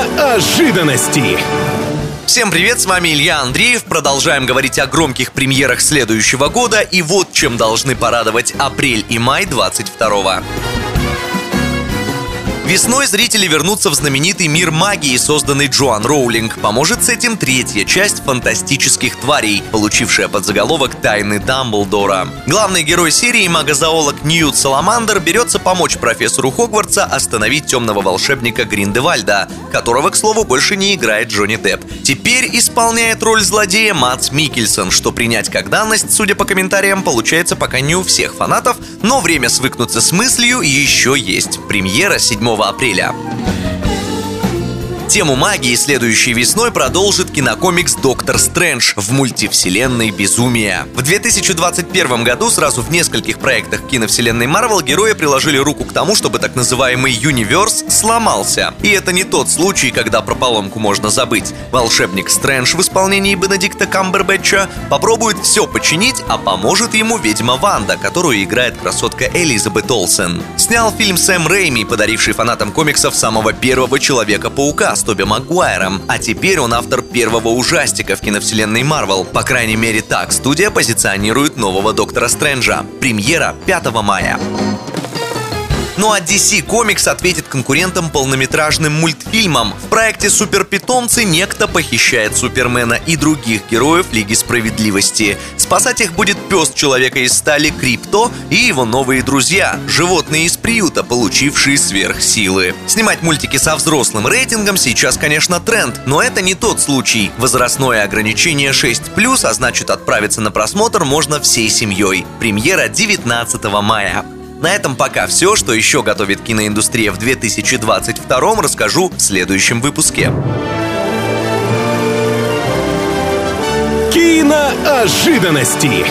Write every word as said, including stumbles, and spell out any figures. Лига ожиданностей. Всем привет, с вами Илья Андреев. Продолжаем говорить о громких премьерах следующего года. И вот чем должны порадовать апрель и май двадцать второго. Весной зрители вернутся в знаменитый мир магии, созданный Джоан Роулинг. Поможет с этим третья часть «Фантастических тварей», получившая подзаголовок «Тайны Дамблдора». Главный герой серии, магозоолог Ньют Саламандер, берется помочь профессору Хогвартса остановить темного волшебника Гриндевальда, которого, к слову, больше не играет Джонни Тепп. Теперь исполняет роль злодея Мадс Миккельсен, что принять как данность, судя по комментариям, получается пока не у всех фанатов, но время свыкнуться с мыслью еще есть. Премьера седьмого апреля. Тему магии следующей весной продолжит кинокомикс «Доктор Стрэндж» в мультивселенной «Безумие». В две тысячи двадцать первом году сразу в нескольких проектах киновселенной Марвел герои приложили руку к тому, чтобы так называемый «Юниверс» сломался. И это не тот случай, когда про поломку можно забыть. Волшебник Стрэндж в исполнении Бенедикта Камбербэтча попробует все починить, а поможет ему ведьма Ванда, которую играет красотка Элизабет Олсен. Снял фильм Сэм Рэйми, подаривший фанатам комиксов самого первого Человека-паука, Тоби Магуайром, а теперь он автор первого ужастика в киновселенной Марвел. По крайней мере, так студия позиционирует нового Доктора Стрэнджа. Премьера пятого мая. Ну а ди си Комикс ответит конкурентам полнометражным мультфильмом. В проекте «Суперпитомцы» некто похищает Супермена и других героев Лиги Справедливости. Спасать их будет пес Человека из стали Крипто и его новые друзья – животные из приюта, получившие сверхсилы. Снимать мультики со взрослым рейтингом сейчас, конечно, тренд, но это не тот случай. Возрастное ограничение шесть плюс, а значит, отправиться на просмотр можно всей семьей. Премьера девятнадцатого мая. На этом пока все, что еще готовит киноиндустрия в две тысячи двадцать втором, расскажу в следующем выпуске. Киноожиданности.